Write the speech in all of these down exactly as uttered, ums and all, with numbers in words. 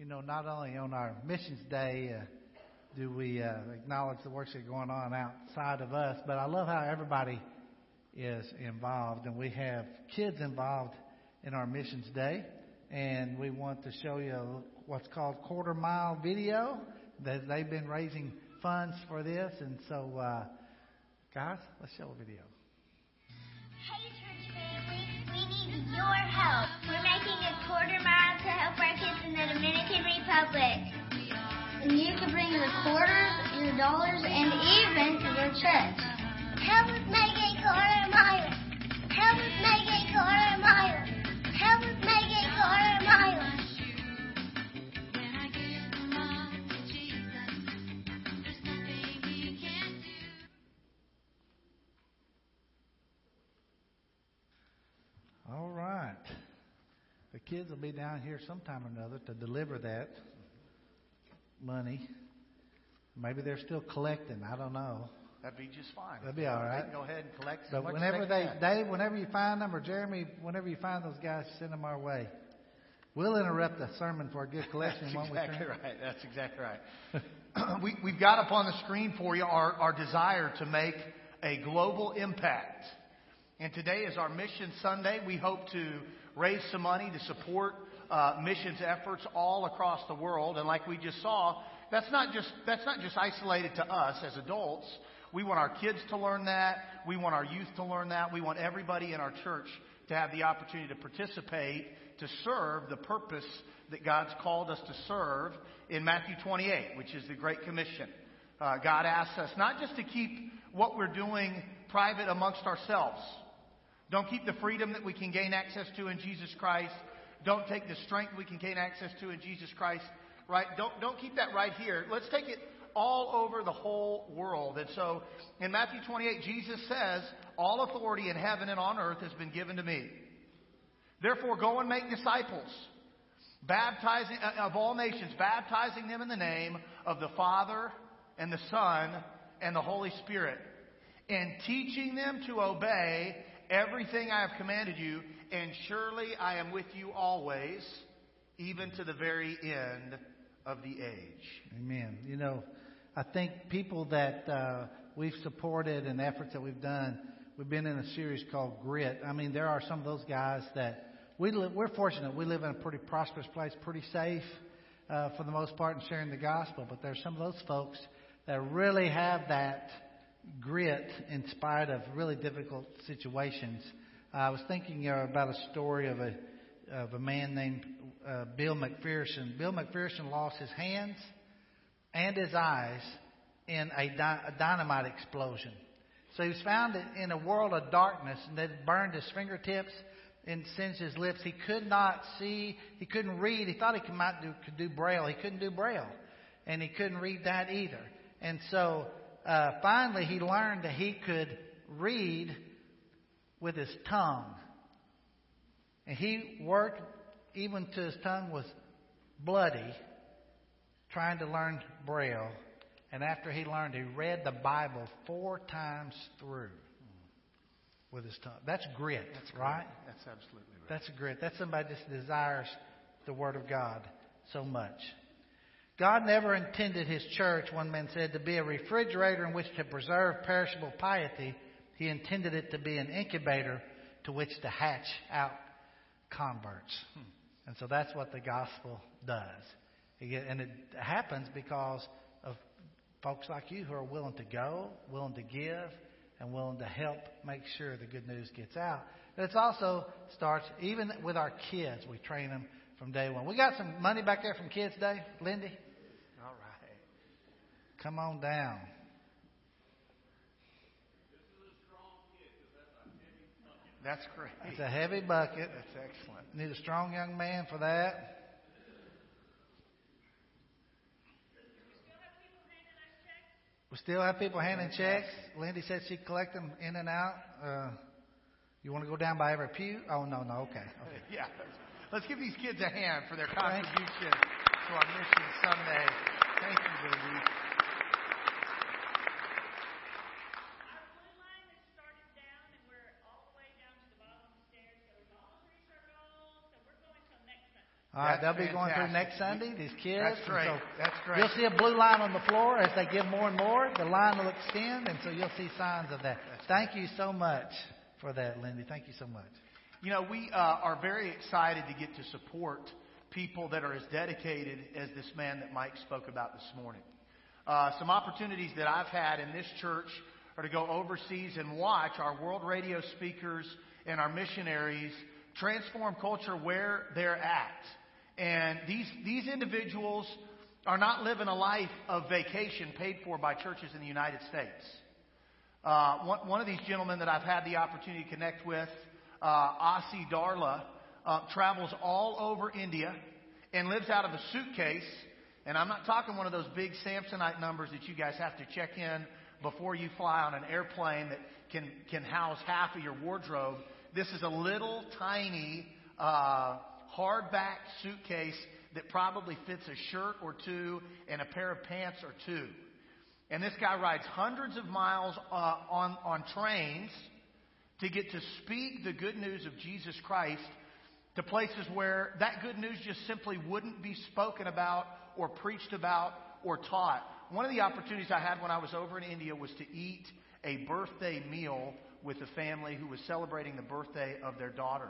you know, not only on our missions day uh, do we uh, acknowledge the work that's going on outside of us, but I love how everybody is involved. And we have kids involved in our missions day. And we want to show you what's called quarter mile video. That they've been raising funds for this. And so, uh, guys, let's show a video. Hey, church family, we need your help. We're making a quarter mile to help our kids in the Dominican Republic. And you can bring your quarters, your dollars, and even your church. Help us make a quarter mile. Help us make a quarter mile. Help us make a quarter mile. All right. The kids will be down here sometime or another to deliver that money. Maybe they're still collecting. I don't know. That'd be just fine. That'd be all right. They can go ahead and collect. But so whenever they, Dave, whenever you find them, or Jeremy, whenever you find those guys, send them our way. We'll interrupt the sermon for a good collection. That's won't exactly we right. That's exactly right. we, we've got up on the screen for you our, our desire to make a global impact. And today is our Mission Sunday. We hope to raise some money to support uh, missions efforts all across the world. And like we just saw, that's not just that's not just isolated to us as adults. We want our kids to learn that. We want our youth to learn that. We want everybody in our church to have the opportunity to participate, to serve the purpose that God's called us to serve in Matthew twenty-eight, which is the Great Commission. Uh, God asks us not just to keep what we're doing private amongst ourselves. Don't keep the freedom that we can gain access to in Jesus Christ. Don't take the strength we can gain access to in Jesus Christ. Right? Don't, don't keep that right here. Let's take it all over the whole world. And so in Matthew twenty-eight, Jesus says, all authority in heaven and on earth has been given to me. Therefore, go and make disciples, baptizing of all nations, baptizing them in the name of the Father and the Son and the Holy Spirit, and teaching them to obey everything I have commanded you, and surely I am with you always, even to the very end of the age. Amen. You know, I think people that uh, we've supported and efforts that we've done, we've been in a series called Grit. I mean, there are some of those guys that we live, we're fortunate. We live in a pretty prosperous place, pretty safe uh, for the most part in sharing the gospel. But there's some of those folks that really have that grit in spite of really difficult situations. Uh, I was thinking uh, about a story of a of a man named Uh, Bill McPherson. Bill McPherson lost his hands and his eyes in a, di- a dynamite explosion. So he was found in a world of darkness, and that burned his fingertips and singed his lips. He could not see. He couldn't read. He thought he could, might do, could do Braille. He couldn't do Braille, and he couldn't read that either. And so uh, finally he learned that he could read with his tongue. And he worked even to his tongue was bloody, trying to learn Braille. And after he learned, he read the Bible four times through with his tongue. That's grit, That's right? Grit. That's absolutely right. That's grit. That's somebody that desires the Word of God so much. God never intended His church, one man said, to be a refrigerator in which to preserve perishable piety. He intended it to be an incubator to which to hatch out converts. Hmm. And so that's what the gospel does. And it happens because of folks like you who are willing to go, willing to give, and willing to help make sure the good news gets out. And it also starts, even with our kids, we train them from day one. We got some money back there from Kids Day, Lindy? All right. Come on down. That's great. It's a heavy bucket. That's excellent. Need a strong young man for that. We still have people handing checks. People handing checks. Lindy said she'd collect them in and out. Uh, you want to go down by every pew? Oh, no, no. Okay. okay. Yeah. Let's give these kids a hand for their contribution to our Mission Sunday. Thank you, baby. All right, That's they'll be fantastic. Going through next Sunday, these kids. That's great. So That's great. You'll see a blue line on the floor. As they give more and more, the line will extend, and so you'll see signs of that. That's Thank great. you so much for that, Lindy. Thank you so much. You know, we uh, are very excited to get to support people that are as dedicated as this man that Mike spoke about this morning. Uh, some opportunities that I've had in this church are to go overseas and watch our World Radio speakers and our missionaries transform culture where they're at. And these these individuals are not living a life of vacation paid for by churches in the United States. Uh, one, one of these gentlemen that I've had the opportunity to connect with, uh, Asi Darla, uh, travels all over India and lives out of a suitcase. And I'm not talking one of those big Samsonite numbers that you guys have to check in before you fly on an airplane that can, can house half of your wardrobe. This is a little tiny uh, hardback suitcase that probably fits a shirt or two and a pair of pants or two. And this guy rides hundreds of miles uh, on, on trains to get to speak the good news of Jesus Christ to places where that good news just simply wouldn't be spoken about or preached about or taught. One of the opportunities I had when I was over in India was to eat a birthday meal with a family who was celebrating the birthday of their daughter.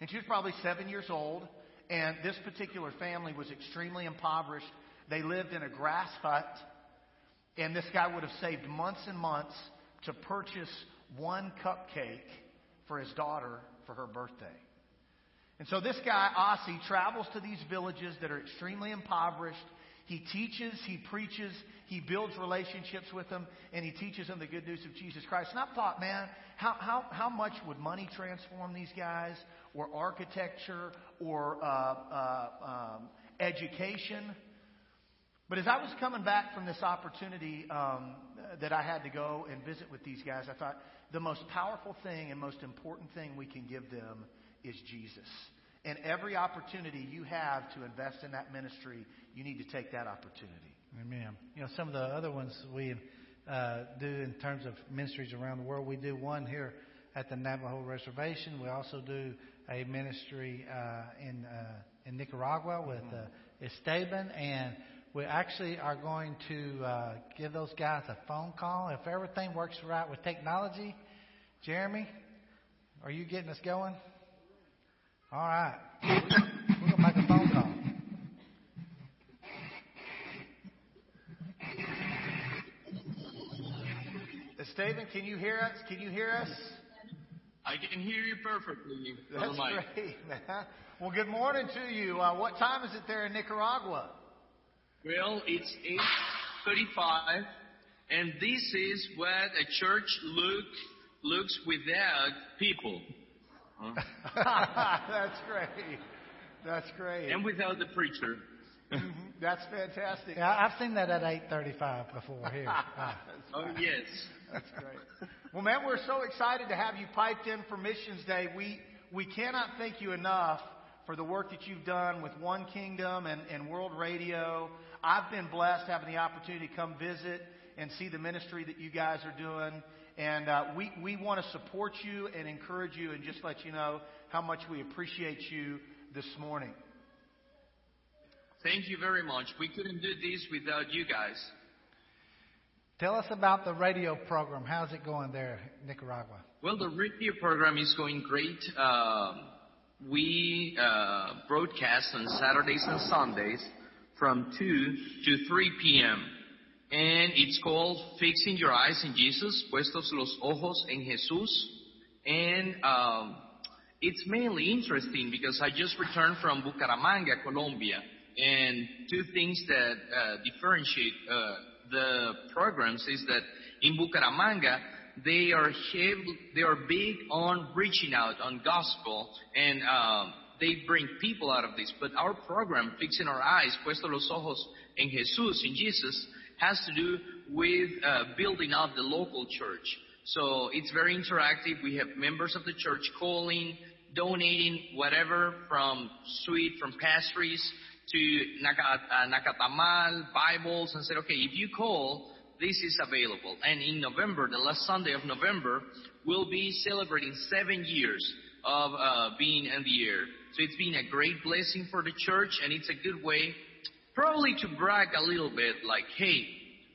And she was probably seven years old, and this particular family was extremely impoverished. They lived in a grass hut, and this guy would have saved months and months to purchase one cupcake for his daughter for her birthday. And so this guy, Asi, travels to these villages that are extremely impoverished. He teaches, he preaches, he builds relationships with them, and he teaches them the good news of Jesus Christ. And I've thought, man, how how how much would money transform these guys, or architecture, or uh, uh, um, education? But as I was coming back from this opportunity um, that I had to go and visit with these guys, I thought the most powerful thing and most important thing we can give them is Jesus. And every opportunity you have to invest in that ministry, you need to take that opportunity. Amen. You know, some of the other ones we uh, do in terms of ministries around the world, we do one here at the Navajo Reservation. We also do a ministry uh, in uh, in Nicaragua with uh, Esteban. And we actually are going to uh, give those guys a phone call. If everything works right with technology, Jeremy, are you getting us going? All right. We're going to make a phone call. Esteban, can you hear us? Can you hear us? I can hear you perfectly. That's great. Well, good morning to you. Uh, what time is it there in Nicaragua? Well, it's eight thirty-five, and this is what a church look looks without people. That's great. That's great. And without the preacher. Mm-hmm. That's fantastic. Yeah, I've seen that at eight thirty-five before here. Ah. Oh, yes. That's great. Well, man, we're so excited to have you piped in for Missions Day. We we cannot thank you enough for the work that you've done with One Kingdom and, and World Radio. I've been blessed having the opportunity to come visit and see the ministry that you guys are doing. And uh, we, we want to support you and encourage you and just let you know how much we appreciate you this morning. Thank you very much. We couldn't do this without you guys. Tell us about the radio program. How's it going there, Nicaragua? Well, the radio program is going great. Uh, we uh, broadcast on Saturdays and Sundays from two to three p.m. And it's called Fixing Your Eyes in Jesus, Puestos los Ojos en Jesús. And um, it's mainly interesting because I just returned from Bucaramanga, Colombia. And two things that uh, differentiate uh, the programs is that in Bucaramanga, they are heavy, they are big on reaching out on gospel, and um, they bring people out of this. But our program, Fixing Our Eyes, Puestos los Ojos en Jesús, in Jesus, has to do with uh, building up the local church. So it's very interactive. We have members of the church calling, donating whatever from sweet, from pastries to nakatamal, Bibles, and said, okay, if you call, this is available. And in November, the last Sunday of November, we'll be celebrating seven years of uh, being in the air. So it's been a great blessing for the church, and it's a good way probably to brag a little bit, like, hey,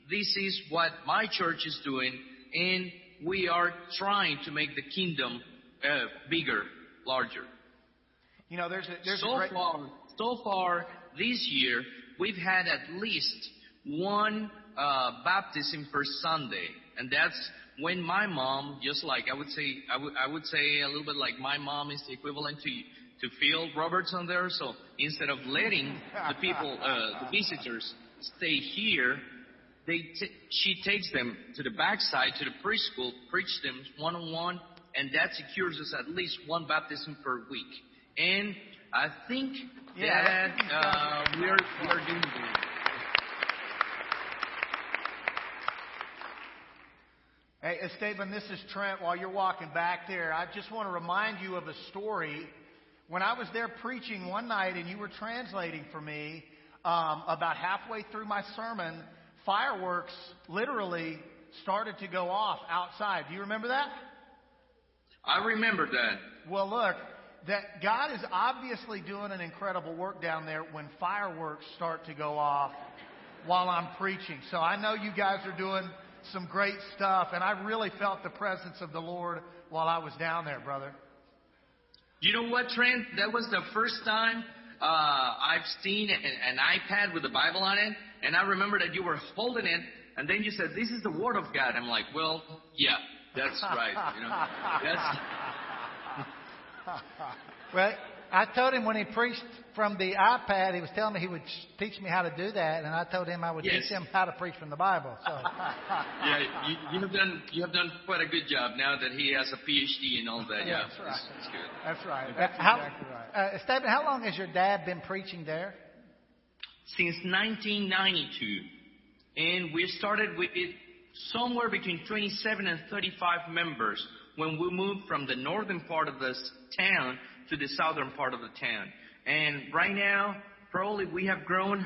this is what my church is doing, and we are trying to make the kingdom uh, bigger, larger. You know, there's a, there's so a great... far, so far this year, we've had at least one uh, baptism per Sunday, and that's when my mom, just like I would say, I would I would say a little bit like my mom is the equivalent to to Phil Robertson there. So instead of letting the people, uh, the visitors, stay here, they t- she takes them to the backside to the preschool, preach them one on one, and that secures us at least one baptism per week. And I think yeah, that uh, we're we're doing good. Hey, Esteban, this is Trent. While you're walking back there, I just want to remind you of a story. When I was there preaching one night and you were translating for me, um, about halfway through my sermon, fireworks literally started to go off outside. Do you remember that? I remember that. Well, look, that God is obviously doing an incredible work down there when fireworks start to go off while I'm preaching. So I know you guys are doing some great stuff, and I really felt the presence of the Lord while I was down there, brother. You know what, Trent? That was the first time uh, I've seen an, an iPad with a Bible on it, and I remember that you were holding it, and then you said, "This is the Word of God." I'm like, "Well, yeah, that's right." You know, that's. Well, I told him when he preached from the iPad, he was telling me he would teach me how to do that, and I told him I would yes. teach him how to preach from the Bible. So. yeah, you, you have done you have done quite a good job now that he has a P H D and all that. Yeah, yeah. That's right. It's, it's good. That's right. That's uh, exactly how, right. Uh, Esteban, how long has your dad been preaching there? Since nineteen ninety-two, and we started with it somewhere between twenty-seven and thirty-five members when we moved from the northern part of this town to the southern part of the town. And right now, probably we have grown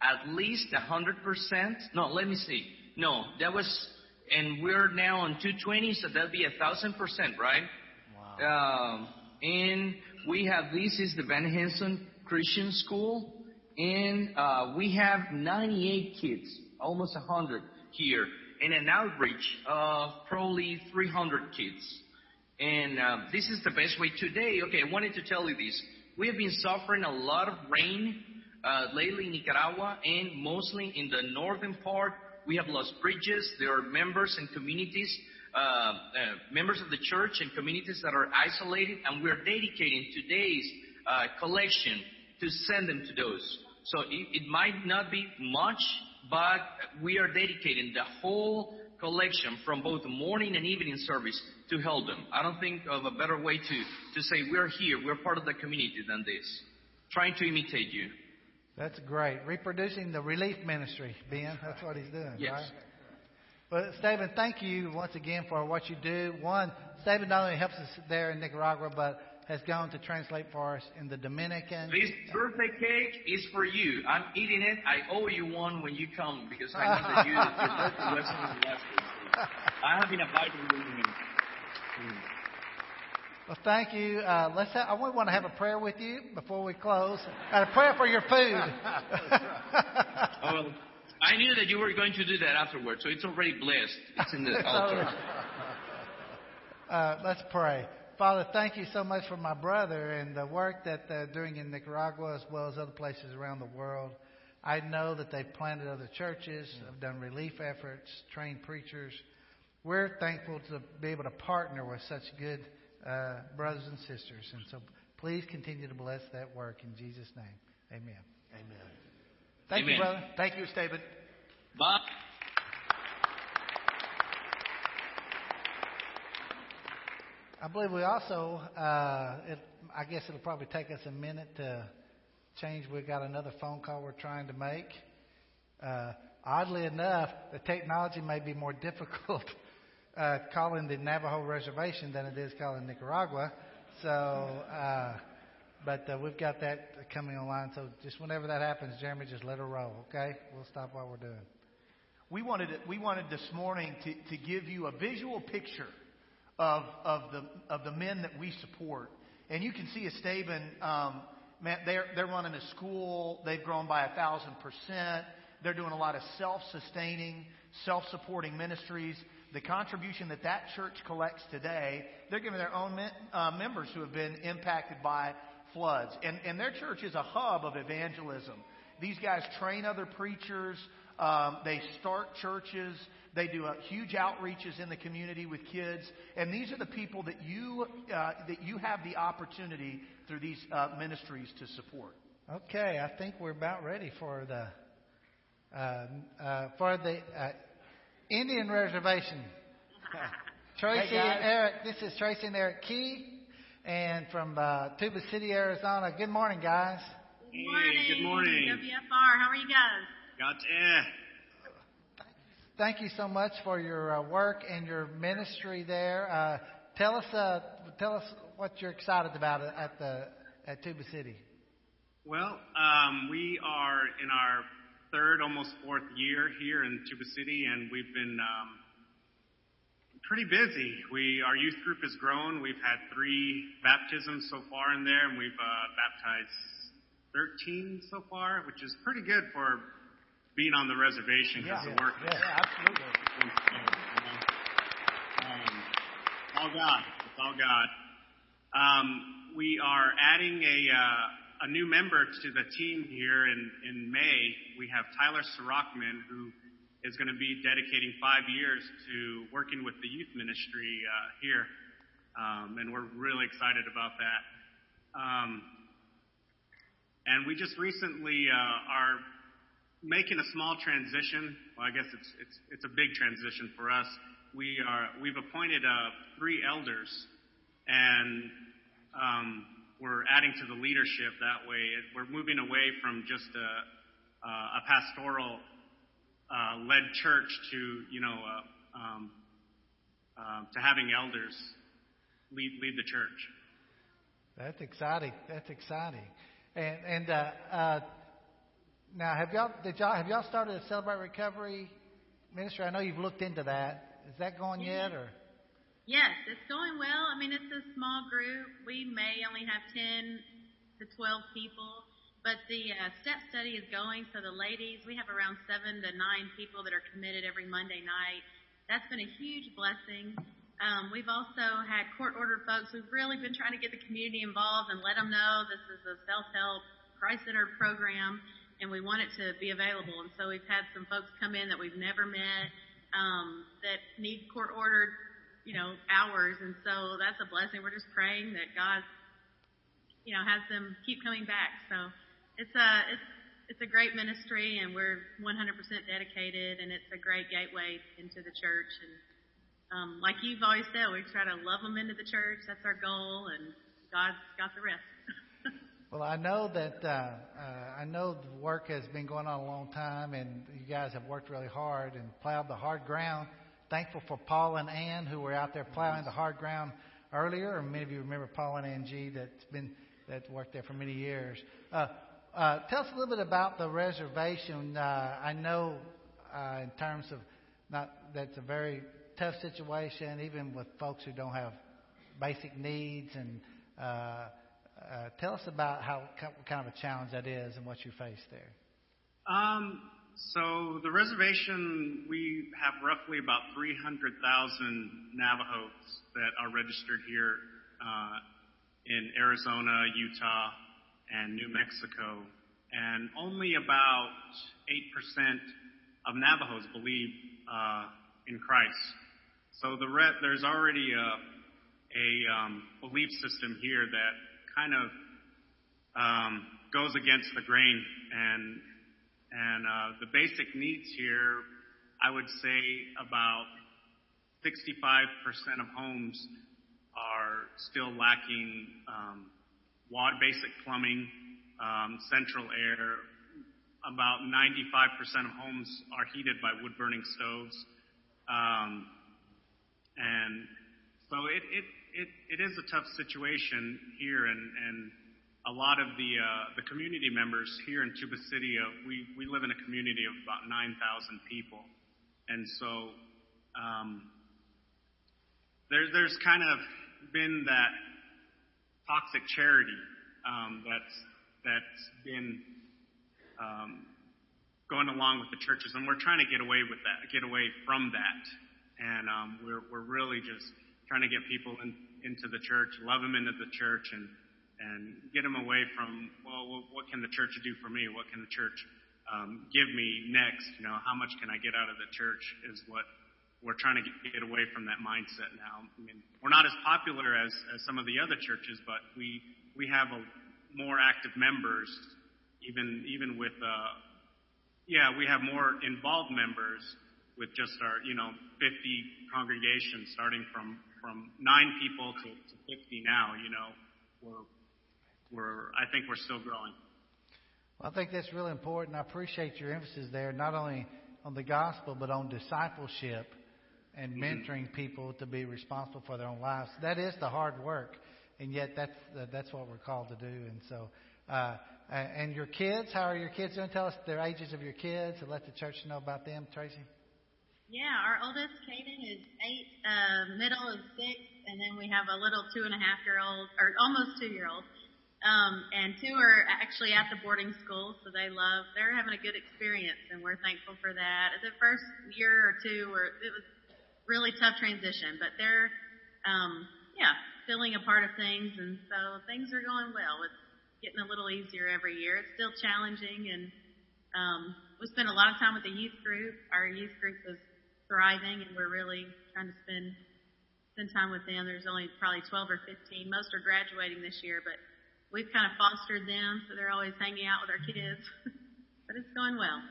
at least one hundred percent. No, let me see. No, that was, and we're now on two twenty, so that'd be one thousand percent, right? Wow. Um, and we have, this is the Van Henson Christian School, and uh, we have ninety-eight kids, almost one hundred here, and an outreach of probably three hundred kids. And uh, this is the best way today. Okay, I wanted to tell you this. We have been suffering a lot of rain uh, lately in Nicaragua, and mostly in the northern part. We have lost bridges. There are members and communities, uh, uh, members of the church and communities that are isolated, and we're dedicating today's uh, collection to send them to those. So it, it might not be much, but we are dedicating the whole collection from both morning and evening service to help them. I don't think of a better way to, to say we're here, we're part of the community than this. Trying to imitate you. That's great. Reproducing the relief ministry, Ben. That's what he's doing, yes. Right? Well, Stephen, thank you once again for what you do. One, Stephen not only helps us there in Nicaragua, but has gone to translate for us in the Dominican. This birthday cake is for you. I'm eating it. I owe you one when you come, because I know that you, your birthday lesson is last week. I have been abiding with you. Well, thank you. Uh, let's. Have, I want to have a prayer with you before we close. And a prayer for your food. Oh, well, I knew that you were going to do that afterwards, so it's already blessed. It's in the altar. Uh, let's pray. Father, thank you so much for my brother and the work that they're doing in Nicaragua as well as other places around the world. I know that they've planted other churches, have done relief efforts, trained preachers. We're thankful to be able to partner with such good uh, brothers and sisters. And so please continue to bless that work in Jesus' name. Amen. Amen. Thank Amen. you, brother. Thank you, Stephen. Bye. I believe we also, uh, it, I guess it'll probably take us a minute to change. We've got another phone call we're trying to make. Uh, oddly enough, the technology may be more difficult Uh, calling the Navajo reservation than it is calling Nicaragua. So, uh, but uh, we've got that coming online. So just whenever that happens, Jeremy, just let her roll, okay? We'll stop what we're doing. We wanted to, we wanted this morning to, to give you a visual picture of of the of the men that we support And you can see Esteban, um, man, they're, they're running a school. They've grown by a thousand percent. They're doing a lot of self-sustaining, self-supporting ministries. The contribution that that church collects today, they're giving their own men, uh, members who have been impacted by floods. And, and their church is a hub of evangelism. These guys train other preachers. Um, they start churches. They do a huge outreaches in the community with kids. And these are the people that you uh, that you have the opportunity through these uh, ministries to support. Okay, I think we're about ready for the uh, uh, for the uh, Indian Reservation. Tracy hey and Eric, this is Tracy and Eric Key, and from uh, Tuba City, Arizona. Good morning, guys. Good morning. Hey, good morning. W F R, how are you guys? Gotcha. Thank you so much for your uh, work and your ministry there. Uh, tell us, uh, tell us what you're excited about at the at Tuba City. Well, um, we are in our third, almost fourth year here in Tuba City, and we've been um, pretty busy. We our youth group has grown. We've had three baptisms so far in there, and we've uh, baptized thirteen so far, which is pretty good for being on the reservation, because yeah, the yeah, work. Yeah, yeah, absolutely. Um, all God. It's all God. Um, we are adding a uh, a new member to the team here in, in May. We have Tyler Sorockman, who is going to be dedicating five years to working with the youth ministry uh, here, um, and we're really excited about that. Um, and we just recently uh, are making a small transition. Well, I guess it's it's it's a big transition for us. We are we've appointed uh, three elders, and um, we're adding to the leadership that way. We're moving away from just a a pastoral uh, led church to you know uh, um, uh, to having elders lead lead the church. That's exciting. That's exciting, and and. Uh, uh, Now, have y'all, did y'all have y'all started a Celebrate Recovery ministry? I know you've looked into that. Is that going yet, or? Yes, it's going well. I mean, it's a small group. We may only have ten to twelve people, but the uh, step study is going. So the ladies, we have around seven to nine people that are committed every Monday night. That's been a huge blessing. Um, we've also had court-ordered folks. We've really been trying to get the community involved and let them know this is a self-help, Christ-centered program, and we want it to be available. And so we've had some folks come in that we've never met um, that need court-ordered, you know, hours. And so that's a blessing. We're just praying that God, you know, has them keep coming back. So it's a it's it's a great ministry, and we're one hundred percent dedicated, and it's a great gateway into the church. And um, like you've always said, we try to love them into the church. That's our goal, and God's got the rest. Well, I know that uh, uh, I know the work has been going on a long time, and you guys have worked really hard and plowed the hard ground. Thankful for Paul and Ann, who were out there plowing the hard ground earlier. And many of you remember Paul and Ann G. That's been that worked there for many years. Uh, uh, tell us a little bit about the reservation. Uh, I know uh, in terms of not that's a very tough situation, even with folks who don't have basic needs and. Uh, Uh, tell us about how kind of a challenge that is and what you face there. Um, so the reservation, we have roughly about three hundred thousand Navajos that are registered here uh, in Arizona, Utah, and New Mexico. And only about eight percent of Navajos believe uh, in Christ. So the re- there's already a, a um, belief system here that kind of um, goes against the grain, and and uh, the basic needs here, I would say about sixty-five percent of homes are still lacking um, water, basic plumbing, um, central air. About ninety-five percent of homes are heated by wood-burning stoves, um, and so it. it It, it is a tough situation here, and, and a lot of the uh, the community members here in Tuba City, uh, we, we live in a community of about nine thousand people. And so um, there, there's kind of been that toxic charity um, that's that's been um, going along with the churches, and we're trying to get away with that, get away from that, and um, we're we're really just trying to get people in, into the church, love them into the church, and and get them away from, well, what can the church do for me? What can the church um, give me next? You know, how much can I get out of the church is what. We're trying to get away from that mindset now. I mean, we're not as popular as, as some of the other churches, but we we have a, more active members, even even with, uh, yeah, we have more involved members with just our, you know, fifty congregations, starting from, from nine people to, to fifty now. You know, we're we're I think we're still growing. Well, I think that's really important. I appreciate your emphasis there, not only on the gospel but on discipleship. And mentoring people to be responsible for their own lives. That is the hard work, and yet that's that's what we're called to do. And so, uh, and your kids, how are your kids doing? Tell us their ages of your kids and let the church know about them, Tracy. Yeah, our oldest, Caden, is eight, uh, middle is six, and then we have a little two and a half year old, or almost two year old, um, and two are actually at the boarding school, so they love, they're having a good experience, and we're thankful for that. The first year or two, where it was. Really tough transition, but they're, um, yeah, feeling a part of things, and so things are going well. It's getting a little easier every year. It's still challenging, and um, we spend a lot of time with the youth group. Our youth group is thriving, and we're really trying to spend spend time with them. There's only probably twelve or fifteen. Most are graduating this year, but we've kind of fostered them, so they're always hanging out with our kids. But it's going well.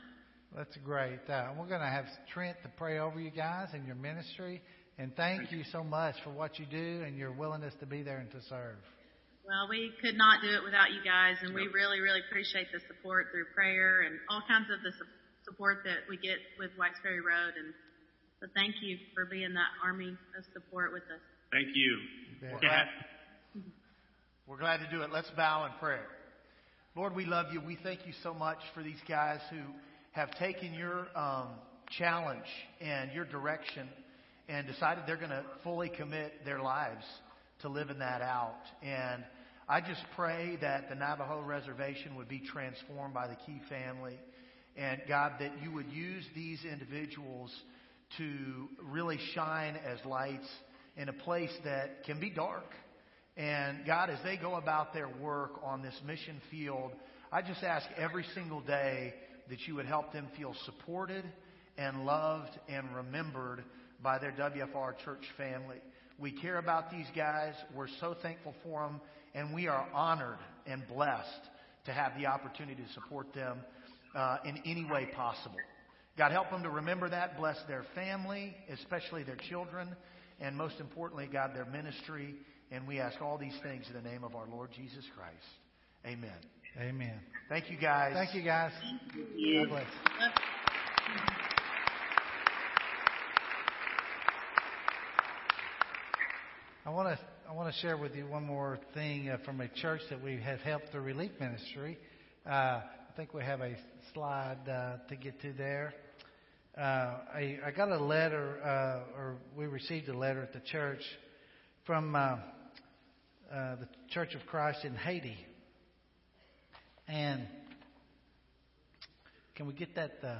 That's great. Uh, we're going to have Trent to pray over you guys and your ministry. And thank you so much for what you do and your willingness to be there and to serve. Well, we could not do it without you guys, and we really, really appreciate the support through prayer and all kinds of the su- support that we get with Whites Ferry Road. And so thank you for being that army of support with us. Thank you. We're glad, we're glad to do it. Let's bow in prayer. Lord, we love you. We thank you so much for these guys who have taken your um, challenge and your direction and decided they're going to fully commit their lives to living that out. And I just pray that the Navajo Reservation would be transformed by the Key family. And, God, that you would use these individuals to really shine as lights in a place that can be dark. And, God, as they go about their work on this mission field, I just ask every single day that you would help them feel supported and loved and remembered by their W F R church family. We care about these guys. We're so thankful for them, and we are honored and blessed to have the opportunity to support them uh, in any way possible. God, help them to remember that. Bless their family, especially their children, and most importantly, God, their ministry. And we ask all these things in the name of our Lord Jesus Christ. Amen. Amen. Thank you, guys. Thank you, guys. Thank you. God bless. I want to I want to share with you one more thing uh, from a church that we have helped through relief ministry. Uh, I think we have a slide uh, to get to there. Uh, I, I got a letter, uh, or we received a letter at the church from uh, uh, the Church of Christ in Haiti. And can we get that uh,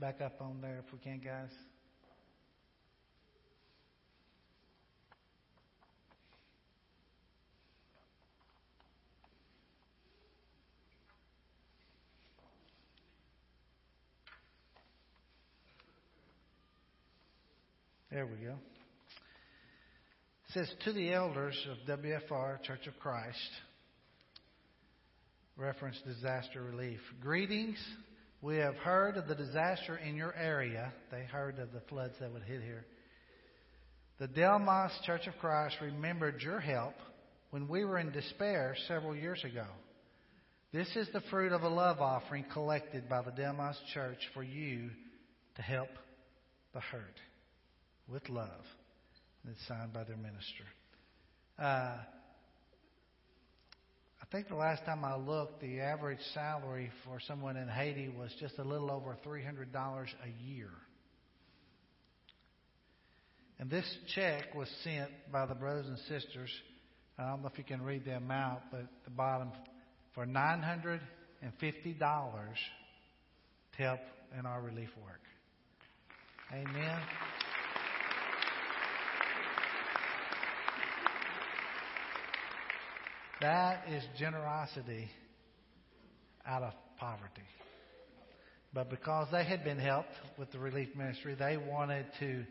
back up on there if we can, guys? There we go. It says, to the elders of W F R Church of Christ, reference disaster relief. Greetings. We have heard of the disaster in your area. They heard of the floods that would hit here. The Delmas Church of Christ remembered your help when we were in despair several years ago. This is the fruit of a love offering collected by the Delmas Church for you to help the hurt with love. And it's signed by their minister. Uh, I think the last time I looked, the average salary for someone in Haiti was just a little over three hundred dollars a year. And this check was sent by the brothers and sisters. I don't know if you can read the amount, but at the bottom, for nine hundred fifty dollars to help in our relief work. Amen. That is generosity out of poverty. But because they had been helped with the relief ministry, they wanted to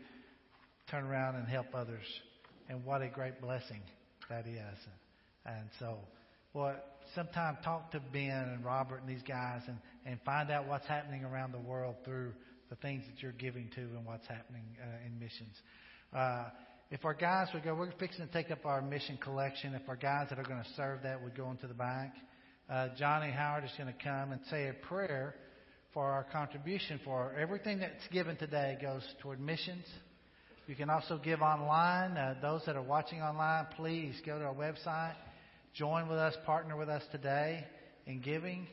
turn around and help others. And what a great blessing that is. And, and so, well, sometime talk to Ben and Robert and these guys and, and find out what's happening around the world through the things that you're giving to and what's happening uh, in missions. Uh, if our guys would go, we're fixing to take up our mission collection. If our guys that are going to serve that would go into the back. Uh, Johnny Howard is going to come and say a prayer for our contribution for everything that's given today goes toward missions. You can also give online. Uh, those that are watching online, please go to our website. Join with us, partner with us today in giving.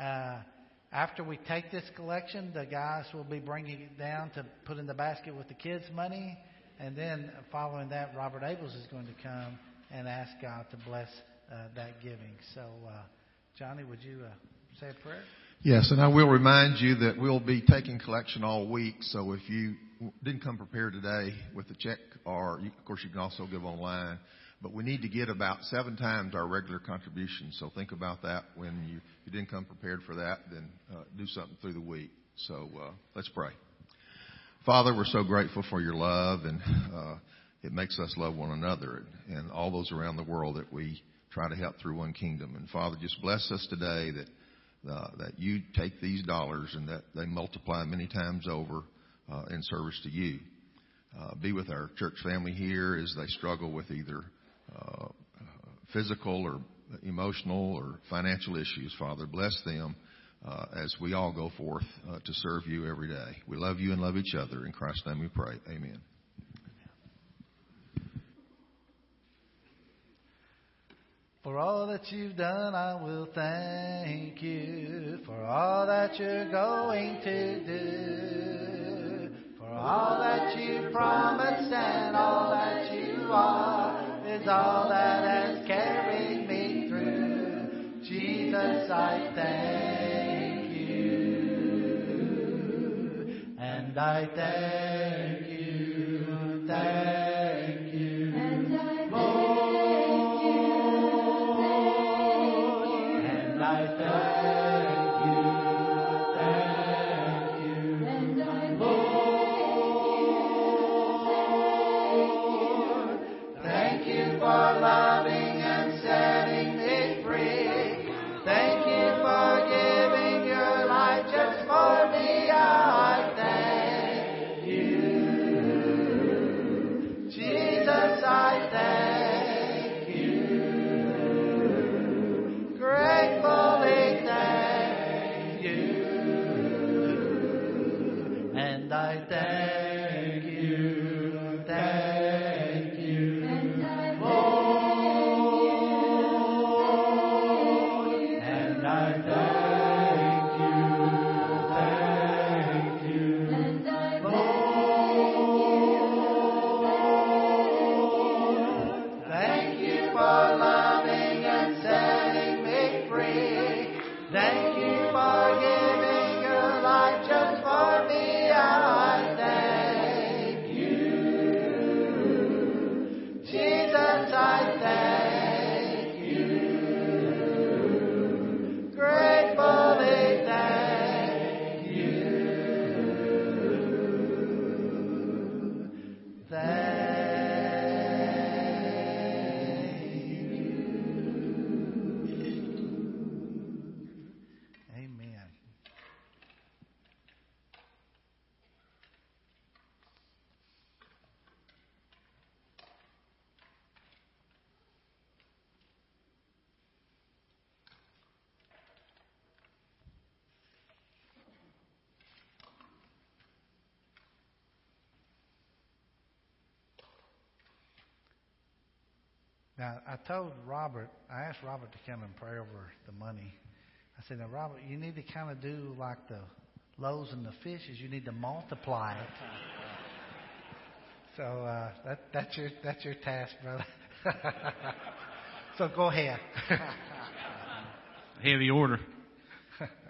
Uh, after we take this collection, the guys will be bringing it down to put in the basket with the kids' money. And then following that, Robert Abels is going to come and ask God to bless uh, that giving. So, uh, Johnny, would you uh, say a prayer? Yes, and I will remind you that we'll be taking collection all week. So if you didn't come prepared today with a check, or you, of course you can also give online, but we need to get about seven times our regular contribution. So think about that. When you, if you didn't come prepared for that, then uh, do something through the week. So uh, let's pray. Father, we're so grateful for your love, and uh, it makes us love one another and, and all those around the world that we try to help through One Kingdom. And Father, just bless us today that uh, that you take these dollars and that they multiply many times over Uh, in service to you. Uh, be with our church family here as they struggle with either uh, physical or emotional or financial issues. Father, bless them uh, as we all go forth uh, to serve you every day. We love you and love each other. In Christ's name we pray. Amen. For all that you've done, I will thank you. For all that you're going to do. For all that you promised and all that you are is all that has carried me through. Jesus, I thank you, and I thank you, thank you. Now, I told Robert, I asked Robert to come and pray over the money. I said, now, Robert, you need to kind of do like the loaves and the fishes. You need to multiply it. So uh, that, that's your that's your task, brother. So go ahead. Heavy order.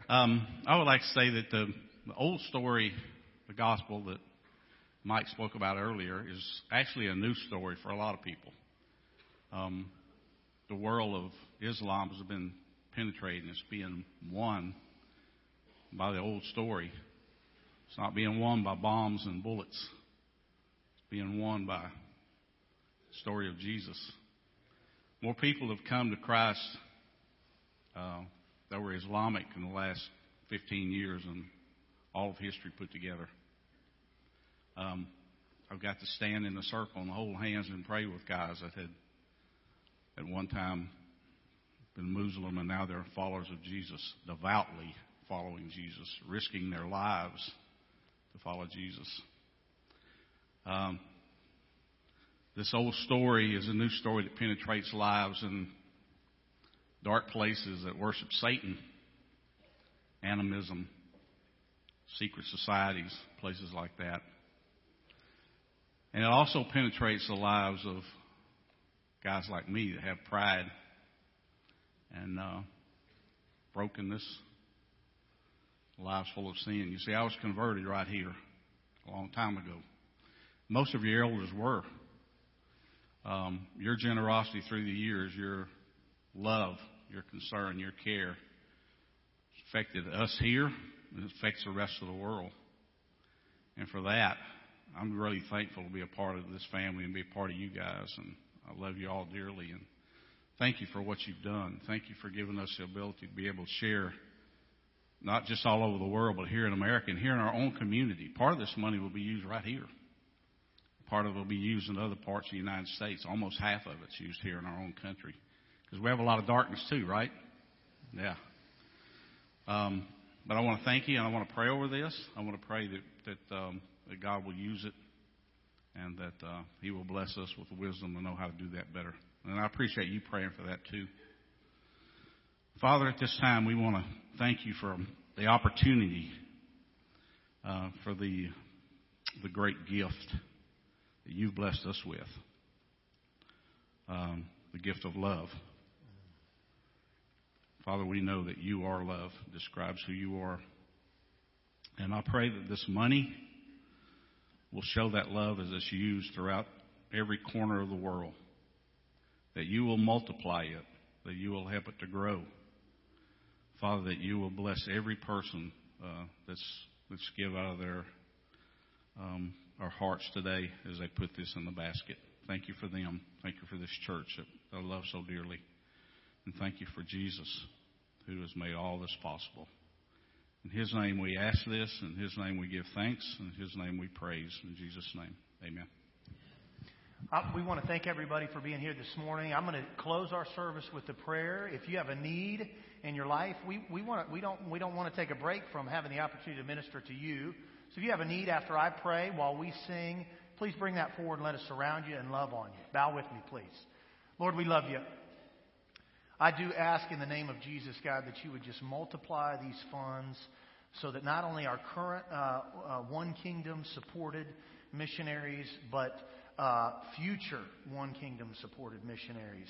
Um, I would like to say that the, the old story, the gospel that Mike spoke about earlier, is actually a new story for a lot of people. Um, the world of Islam has been penetrated, and it's being won by the old story. It's not being won by bombs and bullets. It's being won by the story of Jesus. More people have come to Christ uh, that were Islamic in the last fifteen years than all of history put together. Um, I've got to stand in a circle and hold hands and pray with guys that had at one time been Muslim and now they're followers of Jesus, devoutly following Jesus, risking their lives to follow Jesus. Um, this old story is a new story that penetrates lives in dark places that worship Satan, animism, secret societies, places like that. And it also penetrates the lives of guys like me that have pride and uh, brokenness, lives full of sin. You see, I was converted right here a long time ago. Most of your elders were. Um, your generosity through the years, your love, your concern, your care affected us here, and it affects the rest of the world. And for that, I'm really thankful to be a part of this family and be a part of you guys. And I love you all dearly. And thank you for what you've done. Thank you for giving us the ability to be able to share, not just all over the world, but here in America and here in our own community. Part of this money will be used right here. Part of it will be used in other parts of the United States. Almost half of it's used here in our own country. Because we have a lot of darkness too, right? Yeah. Um, but I want to thank you, and I want to pray over this. I want to pray that, that, um, that God will use it and that uh, He will bless us with wisdom to know how to do that better. And I appreciate you praying for that too. Father, at this time, we want to thank you for the opportunity, uh, for the the great gift that you've blessed us with, um, the gift of love. Father, we know that you are love, describes who you are. And I pray that this money will show that love as it's used throughout every corner of the world, that you will multiply it, that you will help it to grow. Father, that you will bless every person uh, that's, that's give out of their um, our hearts today as they put this in the basket. Thank you for them. Thank you for this church that I love so dearly. And thank you for Jesus, who has made all this possible. In His name we ask this. In His name we give thanks. In His name we praise. In Jesus' name, amen. Uh, we want to thank everybody for being here this morning. I'm going to close our service with a prayer. If you have a need in your life, we, we want to, we don't we don't want to take a break from having the opportunity to minister to you. So if you have a need after I pray while we sing, please bring that forward and let us surround you and love on you. Bow with me, please. Lord, we love you. I do ask in the name of Jesus, God, that you would just multiply these funds so that not only our current uh, uh, One Kingdom supported missionaries, but Uh, future One Kingdom supported missionaries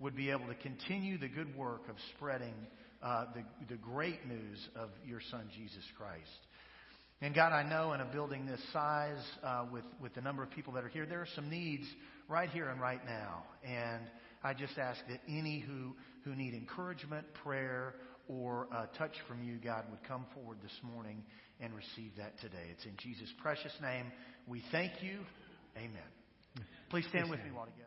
would be able to continue the good work of spreading uh, the, the great news of your Son, Jesus Christ. And God, I know in a building this size uh, with, with the number of people that are here, there are some needs right here and right now. And I just ask that any who, who need encouragement, prayer, or a touch from you, God, would come forward this morning and receive that today. It's in Jesus' precious name. We thank you. Amen. Please stand with me while together.